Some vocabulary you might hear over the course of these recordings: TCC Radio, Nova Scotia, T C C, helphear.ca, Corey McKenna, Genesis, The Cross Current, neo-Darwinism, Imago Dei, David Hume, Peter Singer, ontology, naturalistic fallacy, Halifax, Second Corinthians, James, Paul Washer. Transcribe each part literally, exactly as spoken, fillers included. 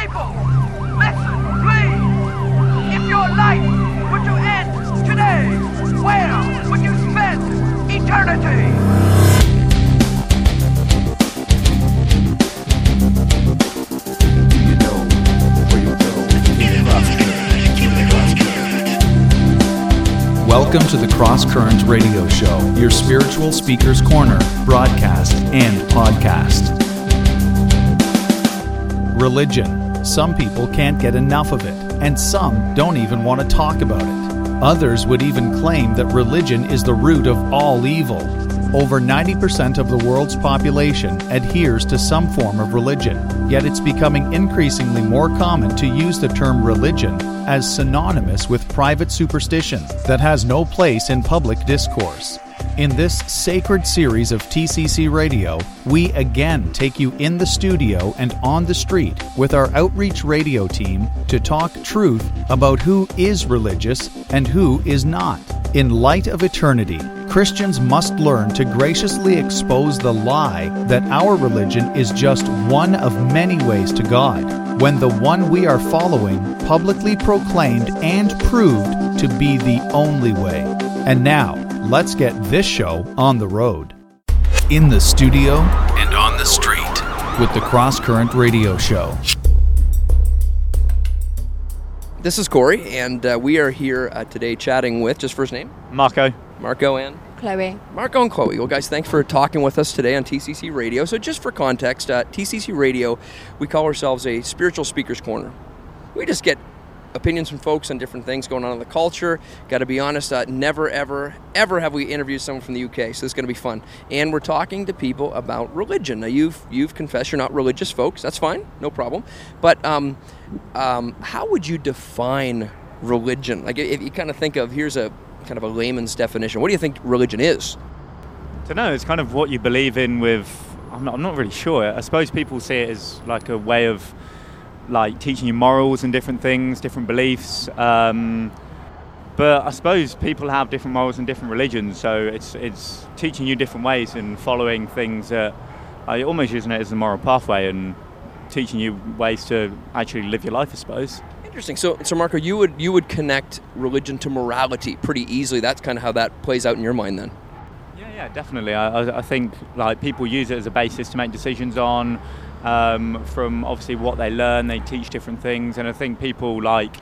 people, listen, please. If your life were to end today, where would you spend eternity? Welcome to the Cross Current Radio Show, your spiritual speaker's corner, broadcast and podcast. Religion. Some people can't get enough of it, and some don't even want to talk about it. Others would even claim that religion is the root of all evil. Over ninety percent of the world's population adheres to some form of religion, yet it's becoming increasingly more common to use the term religion as synonymous with private superstition that has no place in public discourse. In this sacred series of T C C Radio, we again take you in the studio and on the street with our outreach radio team to talk truth about who is religious and who is not. In light of eternity, Christians must learn to graciously expose the lie that our religion is just one of many ways to God, when the one we are following publicly proclaimed and proved to be the only way. And now, let's get this show on the road. In the studio and on the street with the Cross Current Radio Show. This is Corey, and uh, we are here uh, today chatting with, just first name? Marco. Marco and? Chloe. Marco and Chloe. Well, guys, thanks for talking with us today on T C C Radio. So just for context, uh, T C C Radio, we call ourselves a spiritual speaker's corner. We just get opinions from folks on different things going on in the culture. Got to be honest, uh, never, ever, ever have we interviewed someone from the U K, so it's going to be fun. And we're talking to people about religion. Now, you've, you've confessed you're not religious, folks. That's fine. No problem. But um, um, how would you define religion? Like, if you kind of think of, here's a kind of a layman's definition. What do you think religion is? I don't know. It's kind of what you believe in with... I'm not, I'm not really sure. I suppose people see it as like a way of like teaching you morals and different things, different beliefs. Um, but I suppose people have different morals and different religions. So it's it's teaching you different ways and following things that... I almost using it as a moral pathway and teaching you ways to actually live your life, I suppose. Interesting. So, so Marco, you would you would connect religion to morality pretty easily. That's kind of how that plays out in your mind, then. Yeah, yeah, definitely. I, I think like people use it as a basis to make decisions on, um, from obviously what they learn. They teach different things, and I think people like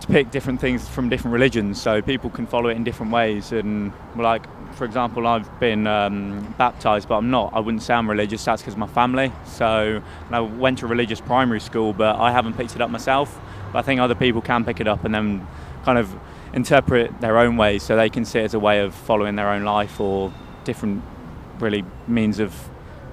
to pick different things from different religions, so people can follow it in different ways. And like, for example, I've been um, baptized, but I'm not. I wouldn't say I'm religious. That's because of my family. So, and I went to religious primary school, but I haven't picked it up myself. I think other people can pick it up and then kind of interpret their own ways, so they can see it as a way of following their own life or different really means of...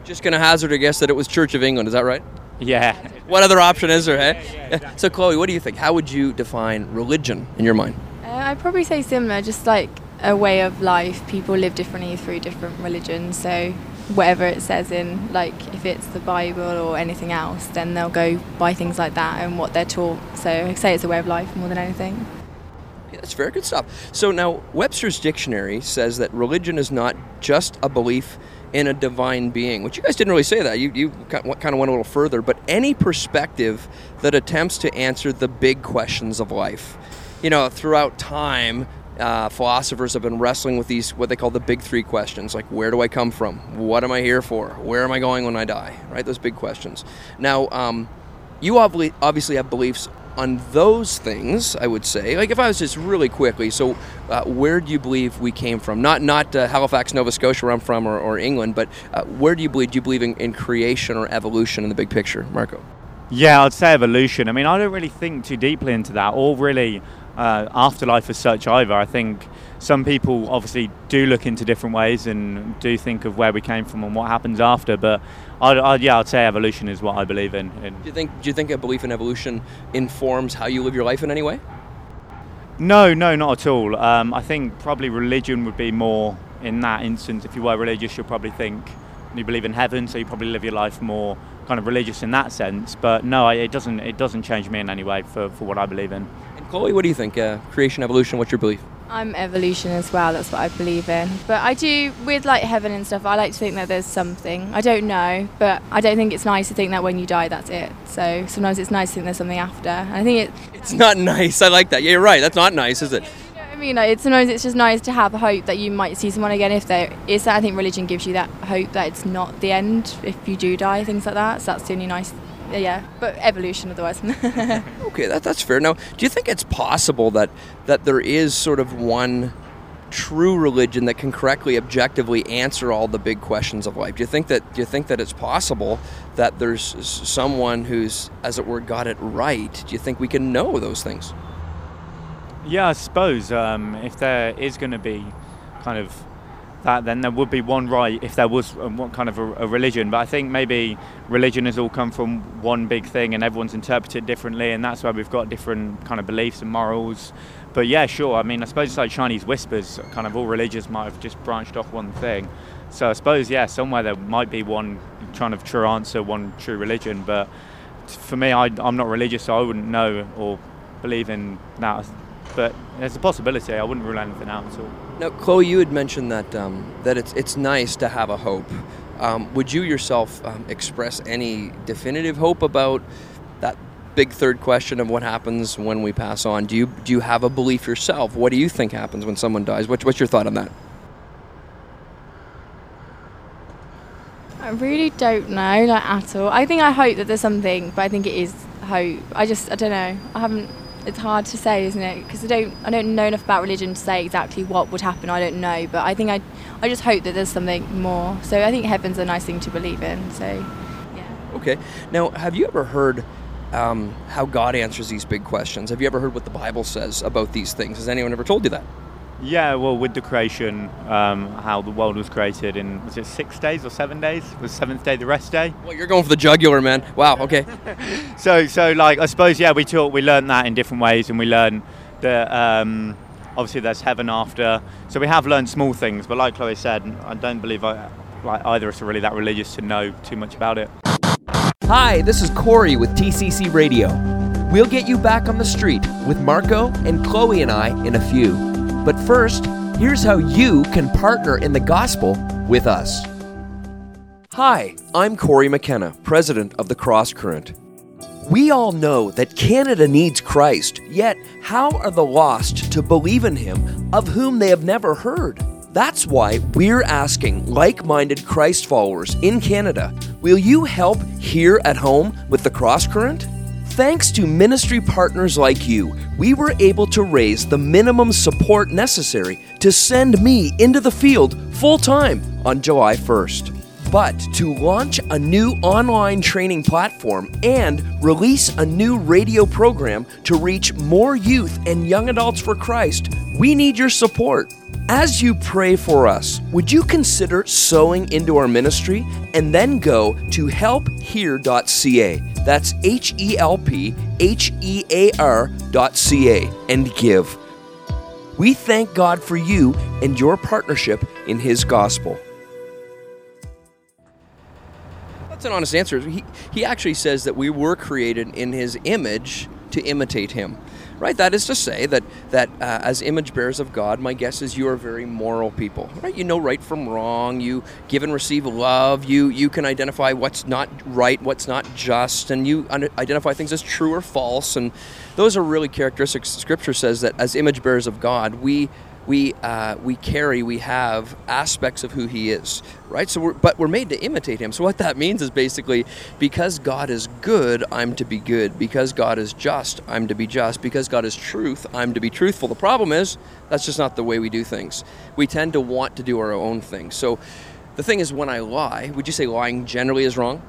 Just going to hazard a guess that it was Church of England, is that right? Yeah. What other option is there, hey? Yeah, yeah, exactly. So Chloe, what do you think? How would you define religion in your mind? Uh, I'd probably say similar, just like a way of life. People live differently through different religions, so whatever it says in, like if it's the Bible or anything else, then they'll go by things like that and what they're taught. So I'd say it's a way of life more than anything. Yeah, that's very good stuff. So now Webster's Dictionary says that religion is not just a belief in a divine being, which you guys didn't really say that. You, you kind of went a little further, but any perspective that attempts to answer the big questions of life. You know, throughout time, Uh, philosophers have been wrestling with these, what they call the big three questions, like where do I come from? What am I here for? Where am I going when I die? Right? Those big questions. Now, um, you obli- obviously have beliefs on those things, I would say. Like if I was just really quickly, so uh, where do you believe we came from? Not not uh, Halifax, Nova Scotia, where I'm from, or, or England, but uh, where do you believe? Do you believe in, in creation or evolution in the big picture, Marco? Yeah, I'd say evolution. I mean, I don't really think too deeply into that, or really... Uh, afterlife as such either. I think some people obviously do look into different ways and do think of where we came from and what happens after, but I'd, I'd, yeah I'd say evolution is what I believe in. And do you think do you think a belief in evolution informs how you live your life in any way? No, no, not at all. um, I think probably religion would be more in that instance. If you were religious, you'll probably think you believe in heaven, so you probably live your life more kind of religious in that sense. But no, it doesn't it doesn't change me in any way for, for what I believe in. Chloe, what do you think? Uh, creation, evolution, what's your belief? I'm evolution as well, that's what I believe in. But I do, with like heaven and stuff, I like to think that there's something. I don't know, but I don't think it's nice to think that when you die, that's it. So sometimes it's nice to think there's something after. And I think it, it's not nice, I like that. Yeah, you're right, that's not nice, is it? You know what I mean? Like, it's, sometimes it's just nice to have hope that you might see someone again if there is that. I think religion gives you that hope that it's not the end if you do die, things like that. So that's the only nice. Yeah, but evolution otherwise. Okay, that, that's fair. Now, do you think it's possible that, that there is sort of one true religion that can correctly, objectively answer all the big questions of life? Do you think that do you think that it's possible that there's someone who's, as it were, got it right? Do you think we can know those things? Yeah, I suppose um, if there is going to be kind of that, then there would be one right if there was one kind of a, a religion. But I think maybe religion has all come from one big thing and everyone's interpreted differently, and that's why we've got different kind of beliefs and morals. But yeah, sure, I mean, I suppose it's like Chinese whispers, kind of all religions might have just branched off one thing. So I suppose, yeah, somewhere there might be one kind of true answer, one true religion. But for me, I, I'm not religious, so I wouldn't know or believe in that. But there's a possibility. I wouldn't rule anything out at all. Now, Chloe, you had mentioned that um, that it's it's nice to have a hope. Um, would you yourself um, express any definitive hope about that big third question of what happens when we pass on? Do you do you have a belief yourself? What do you think happens when someone dies? What, what's your thought on that? I really don't know, like at all. I think I hope that there's something, but I think it is hope. I just I don't know. I haven't. It's hard to say, isn't it? Because I don't, I don't know enough about religion to say exactly what would happen. I don't know, but I think I, I just hope that there's something more. So I think heaven's a nice thing to believe in. So, yeah. Okay. Now, have you ever heard um, how God answers these big questions? Have you ever heard what the Bible says about these things? Has anyone ever told you that? Yeah. Well, with the creation, um, how the world was created in was it six days or seven days? Was seventh day the rest day? Well, you're going for the jugular, man. Wow. Okay. so, so like I suppose, yeah, we taught, we learned that in different ways, and we learned that um, obviously there's heaven after. So we have learned small things, but like Chloe said, I don't believe I, like either of us are really that religious to know too much about it. Hi, this is Corey with T C C Radio. We'll get you back on the street with Marco and Chloe and I in a few. But first, here's how you can partner in the gospel with us. Hi, I'm Corey McKenna, president of The Cross Current. We all know that Canada needs Christ, yet how are the lost to believe in him of whom they have never heard? That's why we're asking like-minded Christ followers in Canada, will you help here at home with The Cross Current? Thanks to ministry partners like you, we were able to raise the minimum support necessary to send me into the field full-time on July first. But to launch a new online training platform and release a new radio program to reach more youth and young adults for Christ, we need your support. As you pray for us, would you consider sowing into our ministry and then go to help hear dot c a? That's H E L P H E A R dot C A and give. We thank God for you and your partnership in His gospel. That's an honest answer. He, he actually says that we were created in His image to imitate Him. Right, that is to say that that uh, as image bearers of God, my guess is you are very moral people. Right, you know right from wrong. You give and receive love. You you can identify what's not right, what's not just, and you un- identify things as true or false. And those are really characteristics. Scripture says that as image bearers of God, we we uh, we carry, we have aspects of who He is. Right, so we're, but we're made to imitate Him. So what that means is basically, because God is good, I'm to be good. Because God is just, I'm to be just. Because God is truth, I'm to be truthful. The problem is, that's just not the way we do things. We tend to want to do our own thing. So the thing is, when I lie, would you say lying generally is wrong?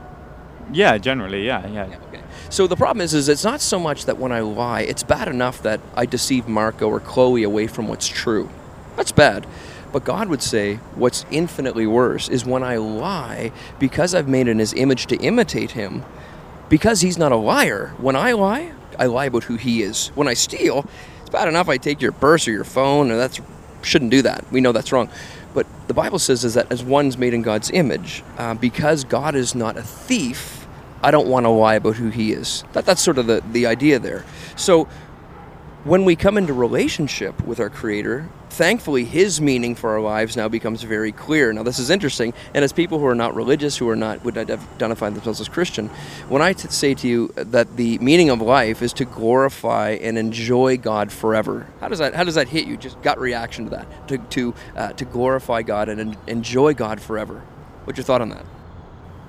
Yeah, generally, yeah, yeah. yeah okay. So the problem is, is it's not so much that when I lie, it's bad enough that I deceive Marco or Chloe away from what's true. That's bad. But God would say what's infinitely worse is when I lie, because I've made in His image to imitate Him, because He's not a liar. When I lie, I lie about who He is. When I steal, it's bad enough I take your purse or your phone, and that's shouldn't do that. We know that's wrong. But the Bible says is that as one's made in God's image, uh, because God is not a thief, I don't want to lie about who He is. That, that's sort of the, the idea there. So when we come into relationship with our Creator, thankfully His meaning for our lives now becomes very clear. Now this is interesting, and as people who are not religious, who are not would identify themselves as Christian, when I t- say to you that the meaning of life is to glorify and enjoy God forever, how does that how does that hit you? Just gut reaction to that, to to uh, to glorify God and en- enjoy God forever. What's your thought on that?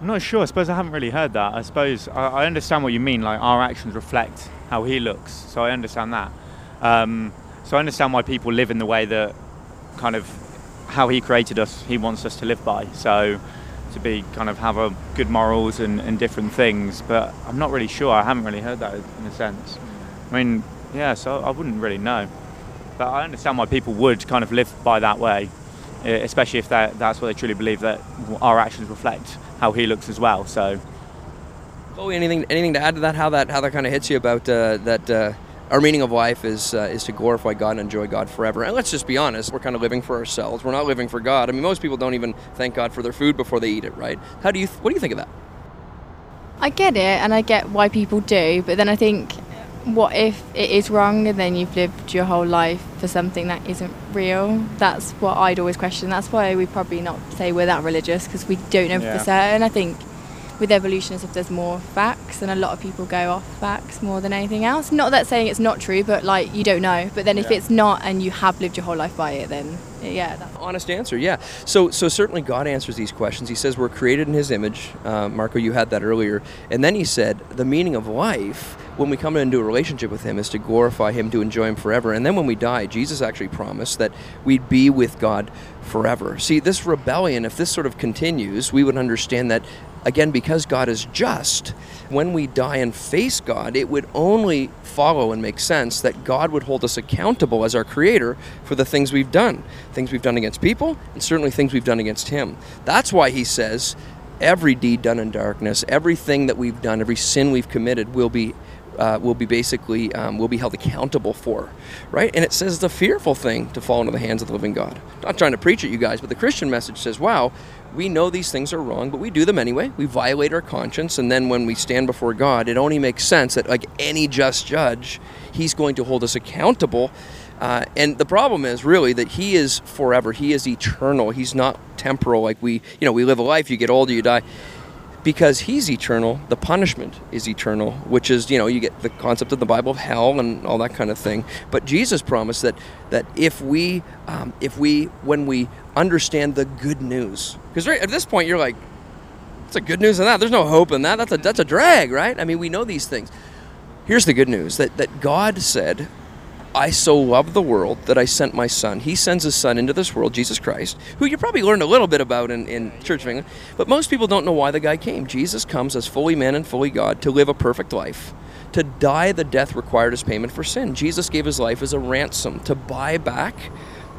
I'm not sure. I suppose I haven't really heard that. I suppose I, I understand what you mean. Like our actions reflect how He looks, so I understand that. Um, so I understand why people live in the way that kind of how He created us, He wants us to live by. So to be kind of have a good morals and, and different things, but I'm not really sure. I haven't really heard that in a sense. I mean, yeah, so I wouldn't really know. But I understand why people would kind of live by that way, especially if that that's what they truly believe, that our actions reflect how He looks as well. So, Chloe, anything anything to add to that? How that how that kind of hits you about uh, that? Uh Our meaning of life is uh, is to glorify God and enjoy God forever. And let's just be honest, we're kind of living for ourselves. We're not living for God. I mean, most people don't even thank God for their food before they eat it, right? How do you? Th- what do you think of that? I get it, and I get why people do, but then I think, what if it is wrong, and then you've lived your whole life for something that isn't real? That's what I'd always question. That's why we probably not say we're that religious, because we don't know yeah. for certain. I think with evolution, if there's more facts, and a lot of people go off facts more than anything else. Not that saying it's not true, but like you don't know. But then yeah. if it's not, and you have lived your whole life by it, then yeah. That's honest answer, yeah. So so certainly God answers these questions. He says we're created in His image. Uh, Marco, you had that earlier. And then He said the meaning of life, when we come into a relationship with Him, is to glorify Him, to enjoy Him forever. And then when we die, Jesus actually promised that we'd be with God forever. See, this rebellion, if this sort of continues, we would understand that, again, because God is just, when we die and face God, it would only follow and make sense that God would hold us accountable as our Creator for the things we've done, things we've done against people, and certainly things we've done against Him. That's why He says every deed done in darkness, everything that we've done, every sin we've committed will be Uh, will be basically um, will be held accountable for, right? And it says the fearful thing to fall into the hands of the living God. I'm not trying to preach at you guys, but the Christian message says, wow, we know these things are wrong, but we do them anyway. We violate our conscience, and then when we stand before God, it only makes sense that, like any just judge, He's going to hold us accountable. Uh, and the problem is really that He is forever. He is eternal. He's not temporal. Like we, you know, we live a life, you get older, you die. Because He's eternal, the punishment is eternal, which is, you know, you get the concept of the Bible of hell and all that kind of thing. But Jesus promised that that if we, um, if we, when we understand the good news, because right at this point you're like, it's a good news in that. There's no hope in that. That's a that's a drag, right? I mean, we know these things. Here's the good news that that God said, I so loved the world that I sent my Son. He sends His Son into this world, Jesus Christ, who you probably learned a little bit about in, in Church of England, but most people don't know why the guy came. Jesus comes as fully man and fully God to live a perfect life, to die the death required as payment for sin. Jesus gave His life as a ransom to buy back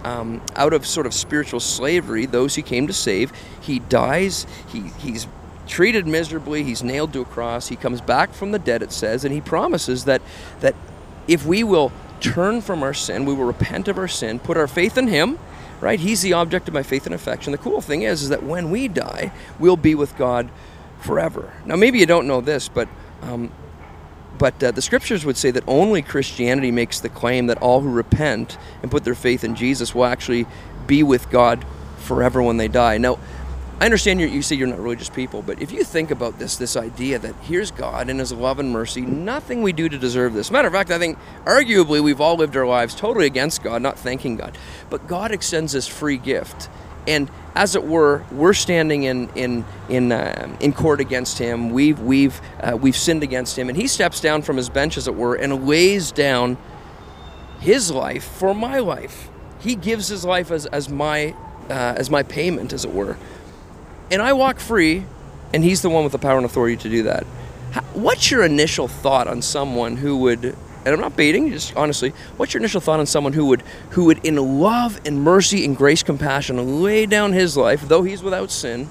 um, out of sort of spiritual slavery those He came to save. He dies, he, he's treated miserably, He's nailed to a cross, He comes back from the dead, it says, and He promises that that if we will turn from our sin, we will repent of our sin, put our faith in Him, right? He's the object of my faith and affection. The cool thing is, is that when we die, we'll be with God forever. Now, maybe you don't know this, but um, but uh, the Scriptures would say that only Christianity makes the claim that all who repent and put their faith in Jesus will actually be with God forever when they die. Now, I understand you, you say you're not religious people, but if you think about this, this idea that here's God and His love and mercy, nothing we do to deserve this. Matter of fact, I think arguably we've all lived our lives totally against God, not thanking God. But God extends this free gift, and as it were, we're standing in in in uh, in court against Him. We've we've uh, we've sinned against Him, and He steps down from His bench, as it were, and lays down His life for my life. He gives His life as as my uh, as my payment, as it were. And I walk free, and He's the one with the power and authority to do that. How, what's your initial thought on someone who would, and I'm not baiting, just honestly, what's your initial thought on someone who would, who would in love and mercy and grace, compassion, lay down his life, though he's without sin,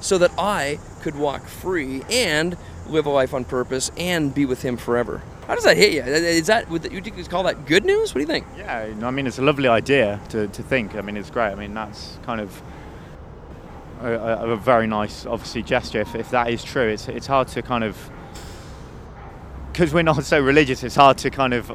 so that I could walk free and live a life on purpose and be with Him forever? How does that hit you? Is that, would you call that good news? What do you think? Yeah, I mean, it's a lovely idea to, to think. I mean, it's great. I mean, that's kind of A, a very nice, obviously, gesture. If, if that is true, it's it's hard to kind of, because we're not so religious, it's hard to kind of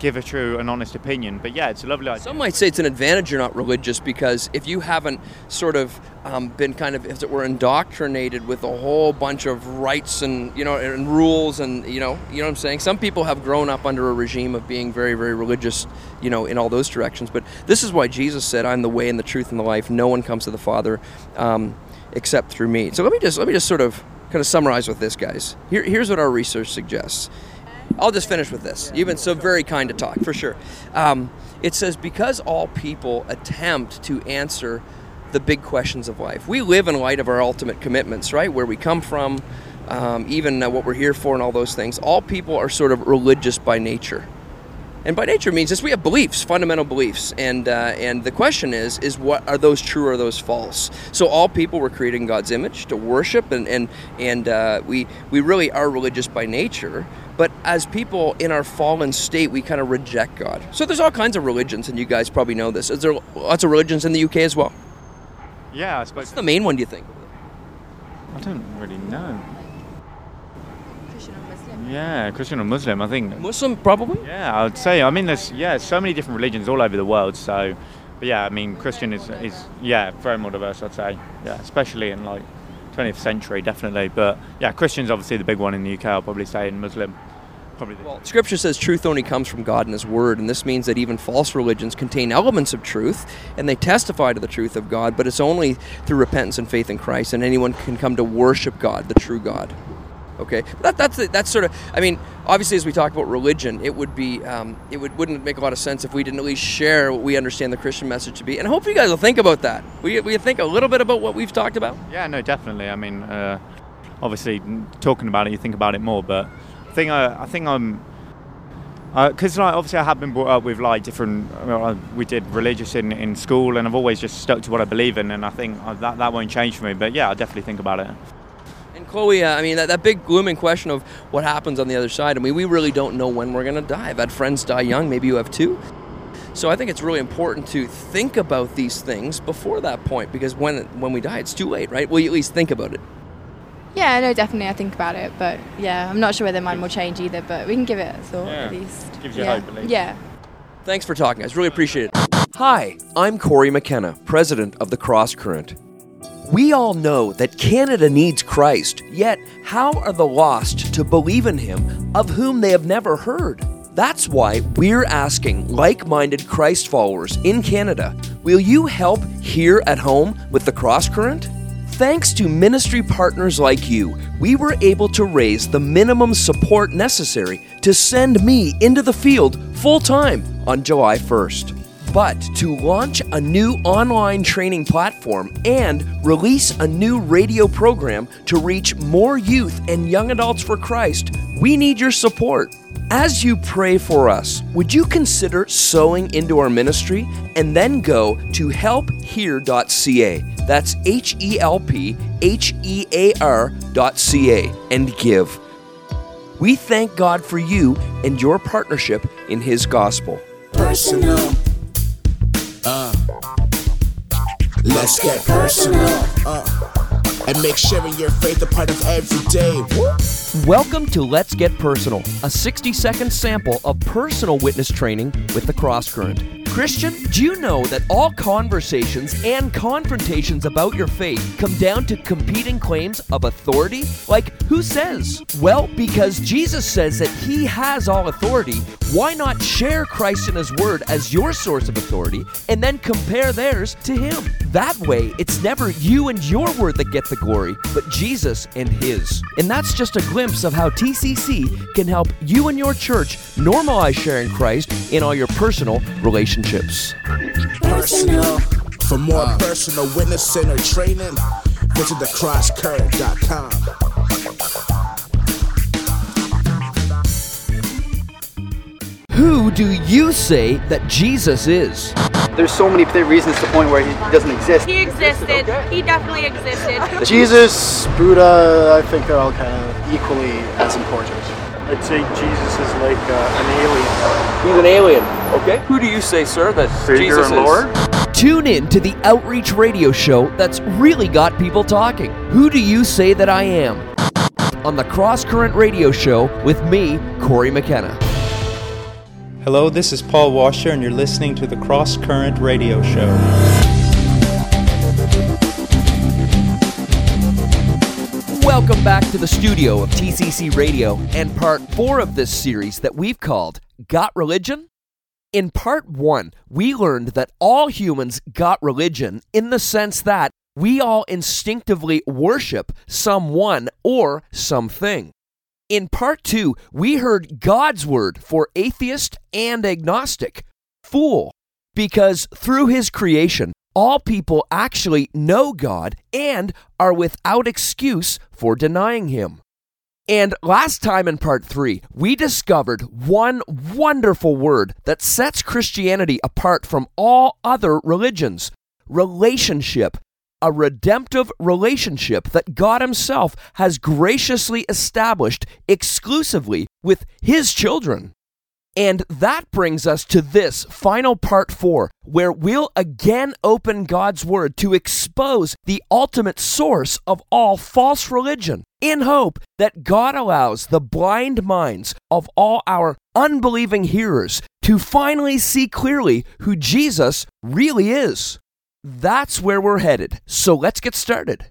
give a true and honest opinion. But yeah, it's a lovely idea. Some might say it's an advantage you're not religious, because if you haven't sort of um, been kind of, as it were, indoctrinated with a whole bunch of rights and, you know, and rules and, you know, you know what I'm saying? Some people have grown up under a regime of being very, very religious, you know, in all those directions. But this is why Jesus said, I'm the way and the truth and the life. No one comes to the Father um, except through me. So let me just, let me just sort of kind of summarize with this, guys. Here, here's what our research suggests. I'll just finish with this. You've been so very kind to talk, for sure. Um, it says, because all people attempt to answer the big questions of life. We live in light of our ultimate commitments, right? Where we come from, um, even uh, what we're here for and all those things. All people are sort of religious by nature. And by nature means this, we have beliefs, fundamental beliefs. And uh, and the question is, is what are those true or are those false? So all people were created in God's image to worship, and and, and uh, we, we really are religious by nature. But as people in our fallen state, we kind of reject God. So there's all kinds of religions, and you guys probably know this. Is there lots of religions in the U K as well? Yeah, I suppose. What's the main one, do you think? I don't really know. Yeah, Christian or Muslim, I think. Muslim, probably? Yeah, I would say. I mean, there's yeah, so many different religions all over the world. So, but yeah, I mean, Christian is, is yeah, very more diverse, I'd say. Yeah, especially in, like, twentieth century, definitely. But, yeah, Christian's obviously the big one in the U K, I'll probably say, and Muslim. Probably the well, Scripture says truth only comes from God and His Word, and this means that even false religions contain elements of truth, and they testify to the truth of God, but it's only through repentance and faith in Christ, and anyone can come to worship God, the true God. Okay, that, that's that's sort of. I mean, obviously, as we talk about religion, it would be um, it would wouldn't make a lot of sense if we didn't at least share what we understand the Christian message to be. And I hope you guys will think about that. Will you, will you think a little bit about what we've talked about? Yeah, no, definitely. I mean, uh, obviously, talking about it, you think about it more. But I think I, I think I'm because uh, like obviously I have been brought up with like different. Uh, we did religious in, in school, and I've always just stuck to what I believe in, and I think that that won't change for me. But yeah, I definitely think about it. And Chloe, uh, I mean, that, that big glooming question of what happens on the other side. I mean, we really don't know when we're going to die. I've had friends die young. Maybe you have too. So I think it's really important to think about these things before that point, because when when we die, it's too late, right? Will you at least think about it? Yeah, no, definitely. I think about it. But yeah, I'm not sure whether mine will change either, but we can give it a thought yeah. at least. Gives you yeah. hope, at least. Yeah. Thanks for talking. I really appreciate it. Hi, I'm Corey McKenna, president of The Cross Current. We all know that Canada needs Christ, yet how are the lost to believe in Him, of whom they have never heard? That's why we're asking like-minded Christ followers in Canada, will you help here at home with The Cross Current? Thanks to ministry partners like you, we were able to raise the minimum support necessary to send me into the field full-time on July first. But to launch a new online training platform and release a new radio program to reach more youth and young adults for Christ, we need your support. As you pray for us, would you consider sowing into our ministry and then go to help hear dot c a, that's H E L P H E A R dot C A, and give. We thank God for you and your partnership in His gospel. Personal. Uh, let's get personal uh, and make sharing your faith a part of every day. Welcome to Let's Get Personal, a sixty-second sample of personal witness training with The Cross Current. Christian, do you know that all conversations and confrontations about your faith come down to competing claims of authority? Like, who says? Well, because Jesus says that He has all authority, why not share Christ and His Word as your source of authority and then compare theirs to Him? That way, it's never you and your word that get the glory, but Jesus and His. And that's just a glimpse of how T C C can help you and your church normalize sharing Christ in all your personal relationships. Personal. For more uh, personal witness center training, visit the cross current dot com. Who do you say that Jesus is? There's so many reasons to the point where He doesn't exist. He existed. Okay. He definitely existed. Jesus, Buddha, I think they're all kind of equally as important. I'd say Jesus is like uh, an alien. He's an alien, okay? Who do you say, sir, that Savior Jesus and Lord? Is? Tune in to the Outreach Radio show that's really got people talking. Who do you say that I am? On the Cross Current Radio show with me, Corey McKenna. Hello, this is Paul Washer, and you're listening to the Cross Current Radio Show. Welcome back to the studio of T C C Radio and part four of this series that we've called Got Religion? In part one, we learned that all humans got religion in the sense that we all instinctively worship someone or something. In part two, we heard God's word for atheist and agnostic, fool, because through his creation, all people actually know God and are without excuse for denying him. And last time in part three, we discovered one wonderful word that sets Christianity apart from all other religions, relationship. A redemptive relationship that God himself has graciously established exclusively with his children. And that brings us to this final part four, where we'll again open God's word to expose the ultimate source of all false religion, in hope that God allows the blind minds of all our unbelieving hearers to finally see clearly who Jesus really is. That's where we're headed, so let's get started.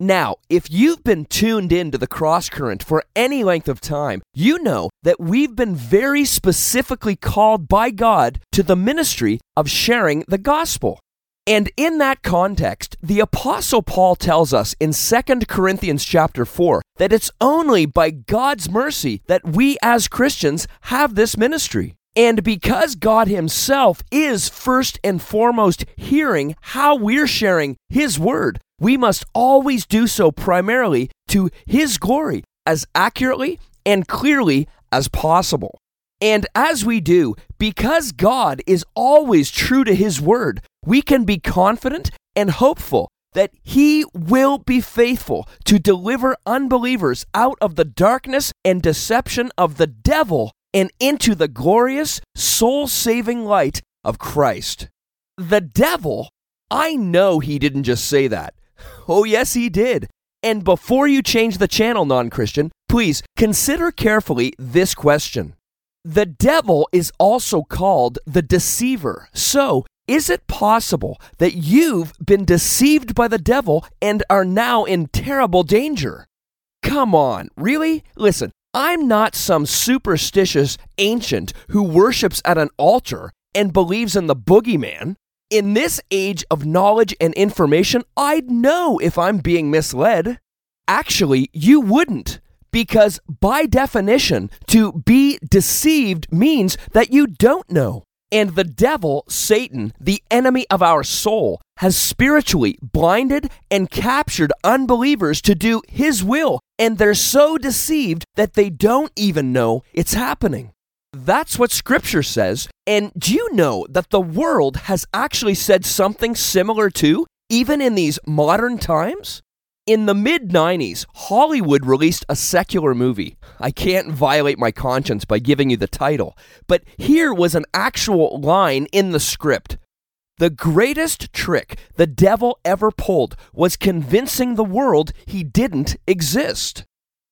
Now, if you've been tuned into the Cross Current for any length of time, you know that we've been very specifically called by God to the ministry of sharing the gospel. And in that context, the Apostle Paul tells us in Second Corinthians chapter four that it's only by God's mercy that we as Christians have this ministry. And because God himself is first and foremost hearing how we're sharing his word, we must always do so primarily to his glory as accurately and clearly as possible. And as we do, because God is always true to his word, we can be confident and hopeful that he will be faithful to deliver unbelievers out of the darkness and deception of the devil and into the glorious, soul-saving light of Christ. The devil, I know he didn't just say that. Oh yes, he did. And before you change the channel, non-Christian, please consider carefully this question. The devil is also called the deceiver. So, is it possible that you've been deceived by the devil and are now in terrible danger? Come on, really? Listen. I'm not some superstitious ancient who worships at an altar and believes in the boogeyman. In this age of knowledge and information, I'd know if I'm being misled. Actually, you wouldn't, because by definition, to be deceived means that you don't know. And the devil, Satan, the enemy of our soul, has spiritually blinded and captured unbelievers to do his will, and they're so deceived that they don't even know it's happening. That's what Scripture says, and do you know that the world has actually said something similar to, even in these modern times? In the mid nineties, Hollywood released a secular movie. I can't violate my conscience by giving you the title, but here was an actual line in the script. The greatest trick the devil ever pulled was convincing the world he didn't exist.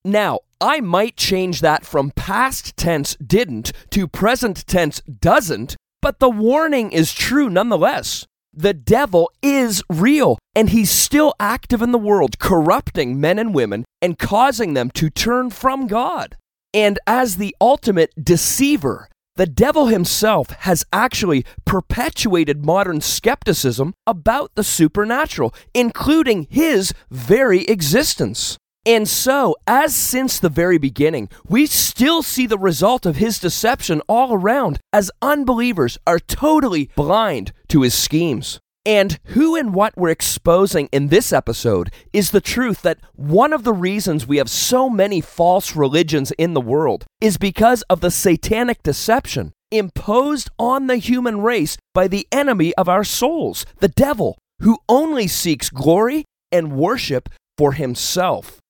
Now, I might change that from past tense didn't to present tense doesn't, but the warning is true nonetheless. The devil is real, and he's still active in the world, corrupting men and women and causing them to turn from God. And as the ultimate deceiver, the devil himself has actually perpetuated modern skepticism about the supernatural, including his very existence. And so, as since the very beginning, we still see the result of his deception all around as unbelievers are totally blind to his schemes. And who and what we're exposing in this episode is the truth that one of the reasons we have so many false religions in the world is because of the satanic deception imposed on the human race by the enemy of our souls, the devil, who only seeks glory and worship for himself.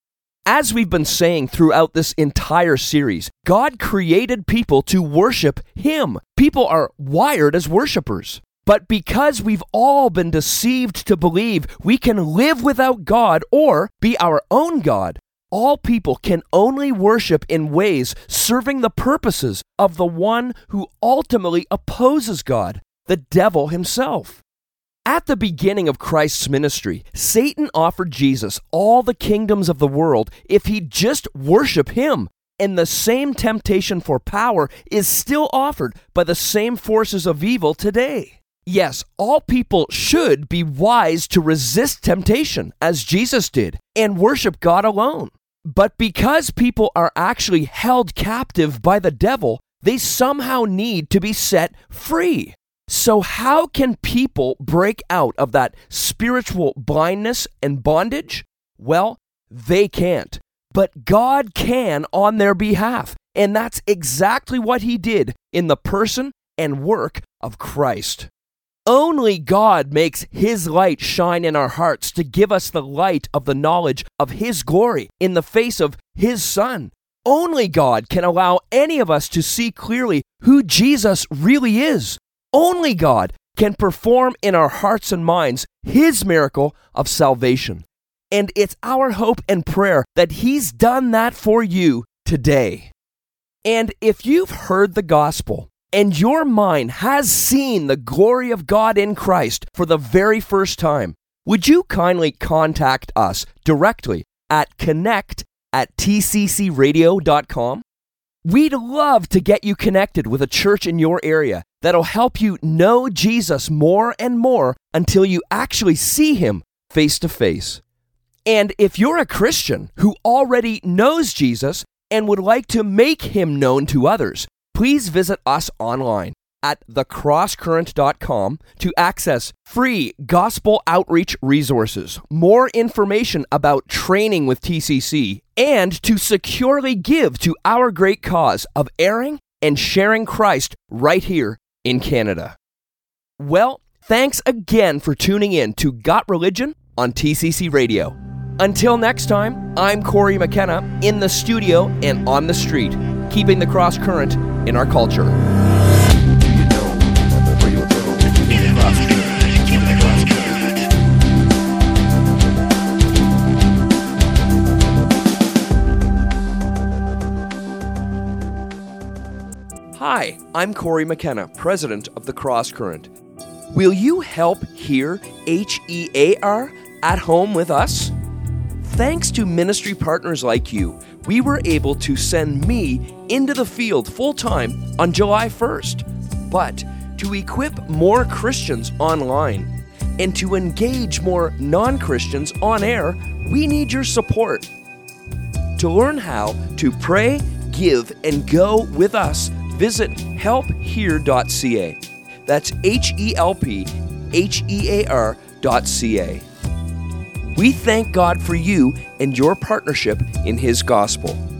As we've been saying throughout this entire series, God created people to worship him. People are wired as worshipers. But because we've all been deceived to believe we can live without God or be our own God, All people can only worship in ways serving the purposes of the one who ultimately opposes God, the devil himself. At the beginning of Christ's ministry, Satan offered Jesus all the kingdoms of the world if he'd just worship him, and the same temptation for power is still offered by the same forces of evil today. Yes, all people should be wise to resist temptation, as Jesus did, and worship God alone. But because people are actually held captive by the devil, they somehow need to be set free. So how can people break out of that spiritual blindness and bondage? Well, they can't. But God can on their behalf. And that's exactly what he did in the person and work of Christ. Only God makes his light shine in our hearts to give us the light of the knowledge of his glory in the face of his Son. Only God can allow any of us to see clearly who Jesus really is. Only God can perform in our hearts and minds his miracle of salvation. And it's our hope and prayer that he's done that for you today. And if you've heard the gospel and your mind has seen the glory of God in Christ for the very first time, would you kindly contact us directly at connect at t c c radio dot com? We'd love to get you connected with a church in your area that'll help you know Jesus more and more until you actually see him face to face. And if you're a Christian who already knows Jesus and would like to make him known to others, please visit us online at the cross current dot com to access free gospel outreach resources, more information about training with T C C, and to securely give to our great cause of airing and sharing Christ right here in Canada. Well, thanks again for tuning in to Got Religion on T C C Radio. Until next time, I'm Corey McKenna, in the studio and on the street, keeping the cross current in our culture. Hi, I'm Corey McKenna, president of The Cross Current. Will you help hear H E A R at home with us? Thanks to ministry partners like you, we were able to send me into the field full-time on July first. But to equip more Christians online and to engage more non-Christians on air, we need your support. To learn how to pray, give, and go with us, visit help hear dot c a. That's H E L P H E A R dot C A. We thank God for you and your partnership in his gospel.